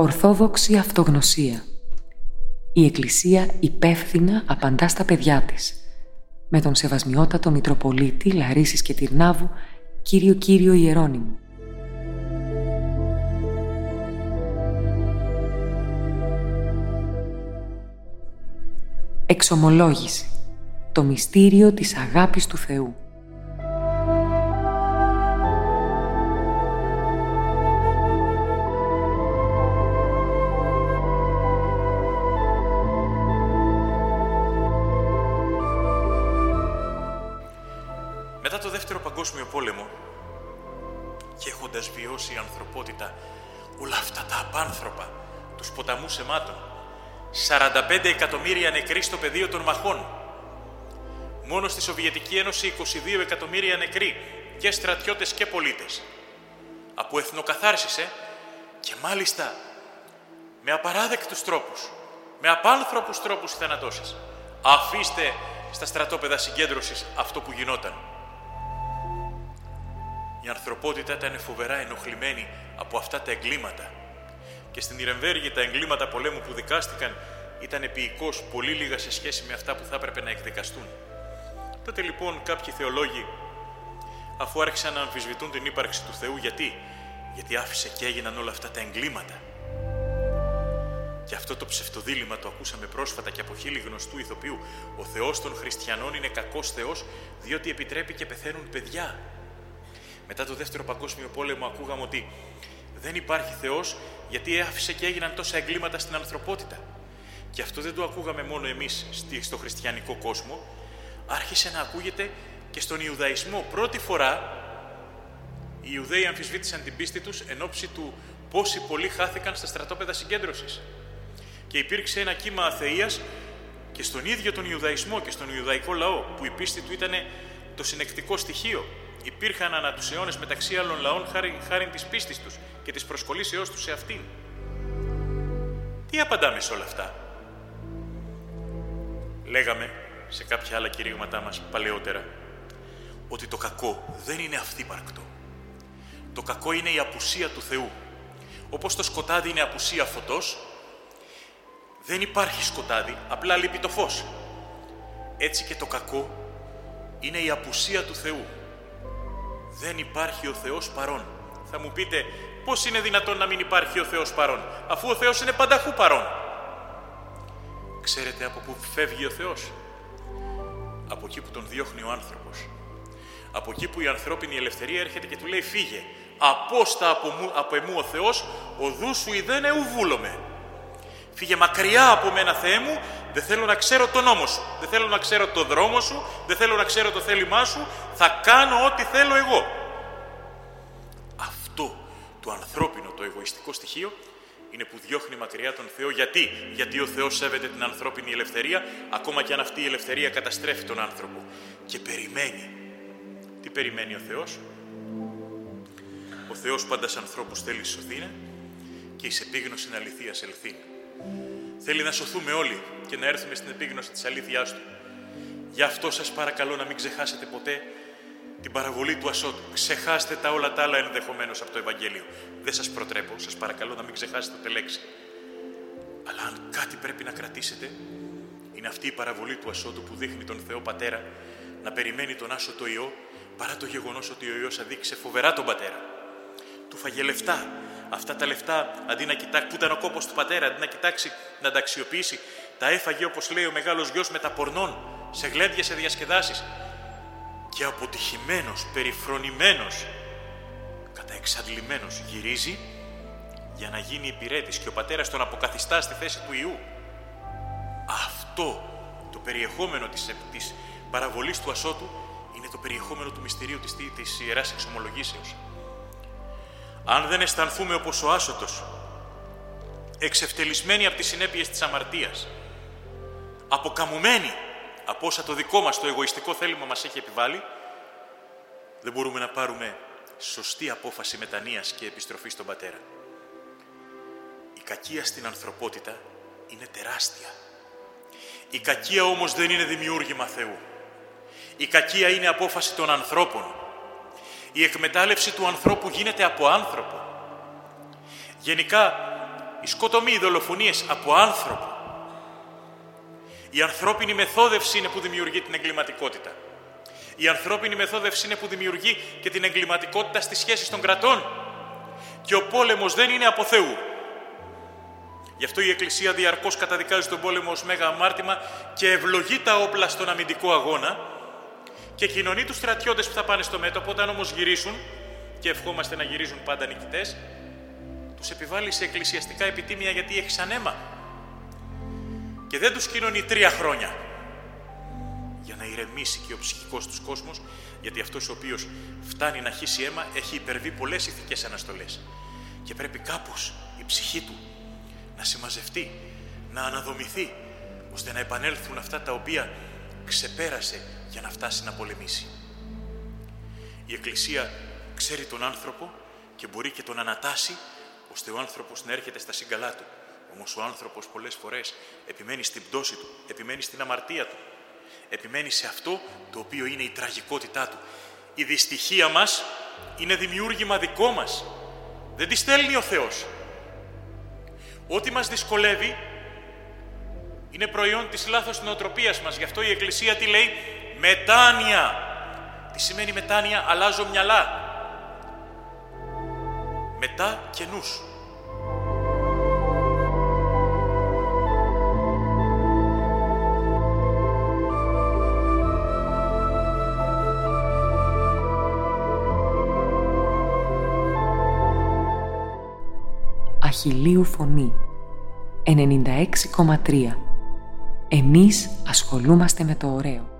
Ορθόδοξη αυτογνωσία. Η Εκκλησία υπεύθυνα απαντά στα παιδιά της, με τον Σεβασμιότατο Μητροπολίτη Λαρίσης και Τυρνάβου, Κύριο Ιερώνυμο. Εξομολόγηση. Το μυστήριο της αγάπης του Θεού. Μετά το Δεύτερο Παγκόσμιο Πόλεμο και έχοντας βιώσει η ανθρωπότητα όλα αυτά τα απάνθρωπα, τους ποταμούς αιμάτων, 45 εκατομμύρια νεκροί στο πεδίο των μαχών. Μόνο στη Σοβιετική Ένωση 22 εκατομμύρια νεκροί, και στρατιώτες και πολίτες. Από εθνοκαθάρισης, και μάλιστα με απαράδεκτους τρόπους, με απάνθρωπους τρόπους θανατώσεις. Αφήστε στα στρατόπεδα συγκέντρωσης αυτό που γινόταν. Η ανθρωπότητα ήταν φοβερά ενοχλημένη από αυτά τα εγκλήματα. Και στην Ιρεμβέργη τα εγκλήματα πολέμου που δικάστηκαν ήταν επιεικώς πολύ λίγα σε σχέση με αυτά που θα έπρεπε να εκδικαστούν. Τότε λοιπόν κάποιοι θεολόγοι, αφού άρχισαν να αμφισβητούν την ύπαρξη του Θεού, γιατί άφησε και έγιναν όλα αυτά τα εγκλήματα. Και αυτό το ψευτοδίλημα το ακούσαμε πρόσφατα και από χίλιοι γνωστού ηθοποιού. Ο Θεός των χριστιανών είναι κακός Θεός, διότι επιτρέπει και πεθαίνουν παιδιά. Μετά το Δεύτερο Παγκόσμιο Πόλεμο ακούγαμε ότι δεν υπάρχει Θεός, γιατί άφησε και έγιναν τόσα εγκλήματα στην ανθρωπότητα. Και αυτό δεν το ακούγαμε μόνο εμείς στο χριστιανικό κόσμο, άρχισε να ακούγεται και στον Ιουδαϊσμό. Πρώτη φορά οι Ιουδαίοι αμφισβήτησαν την πίστη τους εν ώψη του πόσοι πολλοί χάθηκαν στα στρατόπεδα συγκέντρωσης. Και υπήρξε ένα κύμα αθείας και στον ίδιο τον Ιουδαϊσμό και στον Ιουδαϊκό λαό, που η πίστη του ήταν το συνεκτικό στοιχείο. Υπήρχαν ανά τους αιώνες μεταξύ άλλων λαών χάρη της πίστης τους και της προσκολήσεώς τους σε αυτήν. Τι απαντάμε σε όλα αυτά? Λέγαμε σε κάποια άλλα κηρύγματά μας παλαιότερα ότι το κακό δεν είναι αυθύπαρκτο. Το κακό είναι η απουσία του Θεού. Όπως το σκοτάδι είναι απουσία φωτός, δεν υπάρχει σκοτάδι, απλά λείπει το φως. Έτσι και το κακό είναι η απουσία του Θεού. Δεν υπάρχει ο Θεός παρών. Θα μου πείτε, πώς είναι δυνατόν να μην υπάρχει ο Θεός παρών, αφού ο Θεός είναι πανταχού παρών? Ξέρετε από πού φεύγει ο Θεός? Από εκεί που τον διώχνει ο άνθρωπος. Από εκεί που η ανθρώπινη ελευθερία έρχεται και του λέει, φύγε, απόστα από εμού ο Θεός, οδού σου ιδέν ευβούλομαι. Φύγε μακριά από μένα, Θεέ μου, δεν θέλω να ξέρω τον νόμο σου, δεν θέλω να ξέρω τον δρόμο σου, δεν θέλω να ξέρω το θέλημά σου, θα κάνω ό,τι θέλω εγώ. Αυτό το ανθρώπινο, το εγωιστικό στοιχείο είναι που διώχνει μακριά τον Θεό. Γιατί ο Θεός σέβεται την ανθρώπινη ελευθερία, ακόμα και αν αυτή η ελευθερία καταστρέφει τον άνθρωπο. Και περιμένει. Τι περιμένει ο Θεός? Ο Θεός πάντας ανθρώπους θέλει σωθήνε και εις επίγνωση αληθείας ελθήν. Θέλει να σωθούμε όλοι και να έρθουμε στην επίγνωση της αλήθειάς του. Γι' αυτό σας παρακαλώ να μην ξεχάσετε ποτέ την παραβολή του ασώτου. Ξεχάστε τα όλα τα άλλα ενδεχομένως από το Ευαγγέλιο. Δεν σας προτρέπω, σας παρακαλώ να μην ξεχάσετε τη λέξη. Αλλά αν κάτι πρέπει να κρατήσετε, είναι αυτή η παραβολή του ασώτου που δείχνει τον Θεό Πατέρα να περιμένει τον άσωτο Υιό, παρά το γεγονός ότι ο Υιός αδίκησε φοβερά τον Πατέρα. Του φάγε λεφτά. Αυτά τα λεφτά, αντί να κοιτάξει που ήταν ο κόπος του πατέρα, αντί να κοιτάξει να τα αξιοποιήσει, τα έφαγε, όπως λέει ο μεγάλος γιος, με τα πορνών, σε γλέντια, σε διασκεδάσεις. Και αποτυχημένος, περιφρονημένος, καταεξαντλημένος, γυρίζει για να γίνει υπηρέτης και ο πατέρας τον αποκαθιστά στη θέση του Υιού. Αυτό το περιεχόμενο της παραβολής του ασώτου είναι το περιεχόμενο του μυστηρίου της Ιεράς Εξομολογήσεως. Αν δεν αισθανθούμε όπως ο άσωτος, εξευτελισμένοι από τις συνέπειες της αμαρτίας, αποκαμουμένοι από όσα το δικό μας, το εγωιστικό θέλημα μας έχει επιβάλει, δεν μπορούμε να πάρουμε σωστή απόφαση μετανοίας και επιστροφής στον Πατέρα. Η κακία στην ανθρωπότητα είναι τεράστια. Η κακία όμως δεν είναι δημιούργημα Θεού. Η κακία είναι απόφαση των ανθρώπων. Η εκμετάλλευση του ανθρώπου γίνεται από άνθρωπο. Γενικά, η σκοτωμή, οι δολοφονίες από άνθρωπο. Η ανθρώπινη μεθόδευση είναι που δημιουργεί την εγκληματικότητα. Η ανθρώπινη μεθόδευση είναι που δημιουργεί και την εγκληματικότητα στις σχέσεις των κρατών. Και ο πόλεμος δεν είναι από Θεού. Γι' αυτό η Εκκλησία διαρκώς καταδικάζει τον πόλεμο ως μέγα αμάρτημα και ευλογεί τα όπλα στον αμυντικό αγώνα και κοινωνεί τους στρατιώτες που θα πάνε στο μέτωπο, όταν όμως γυρίσουν, και ευχόμαστε να γυρίζουν πάντα νικητές, τους επιβάλλει σε εκκλησιαστικά επιτήμια γιατί έχει σαν αίμα. Και δεν τους κοινωνεί 3 χρόνια για να ηρεμήσει και ο ψυχικός τους κόσμος, γιατί αυτός ο οποίος φτάνει να χύσει αίμα έχει υπερβεί πολλές ηθικές αναστολές και πρέπει κάπως η ψυχή του να συμμαζευτεί, να αναδομηθεί, ώστε να επανέλθουν αυτά τα οποία ξεπέρασε για να φτάσει να πολεμήσει. Η Εκκλησία ξέρει τον άνθρωπο και μπορεί και τον ανατάσει, ώστε ο άνθρωπος να έρχεται στα συγκαλά του. Όμως ο άνθρωπος πολλές φορές επιμένει στην πτώση του, επιμένει στην αμαρτία του, επιμένει σε αυτό το οποίο είναι η τραγικότητά του. Η δυστυχία μας είναι δημιούργημα δικό μας. Δεν τη στέλνει ο Θεός. Ό,τι μας δυσκολεύει είναι προϊόν της λάθος νοοτροπίας μας. Γι' αυτό η Εκκλησία τι λέει? Μετάνοια. Τι σημαίνει μετάνοια? Αλλάζω μυαλά. Μετά και νους. Αχιλλείου φωνή 96,3. Εμείς ασχολούμαστε με το ωραίο.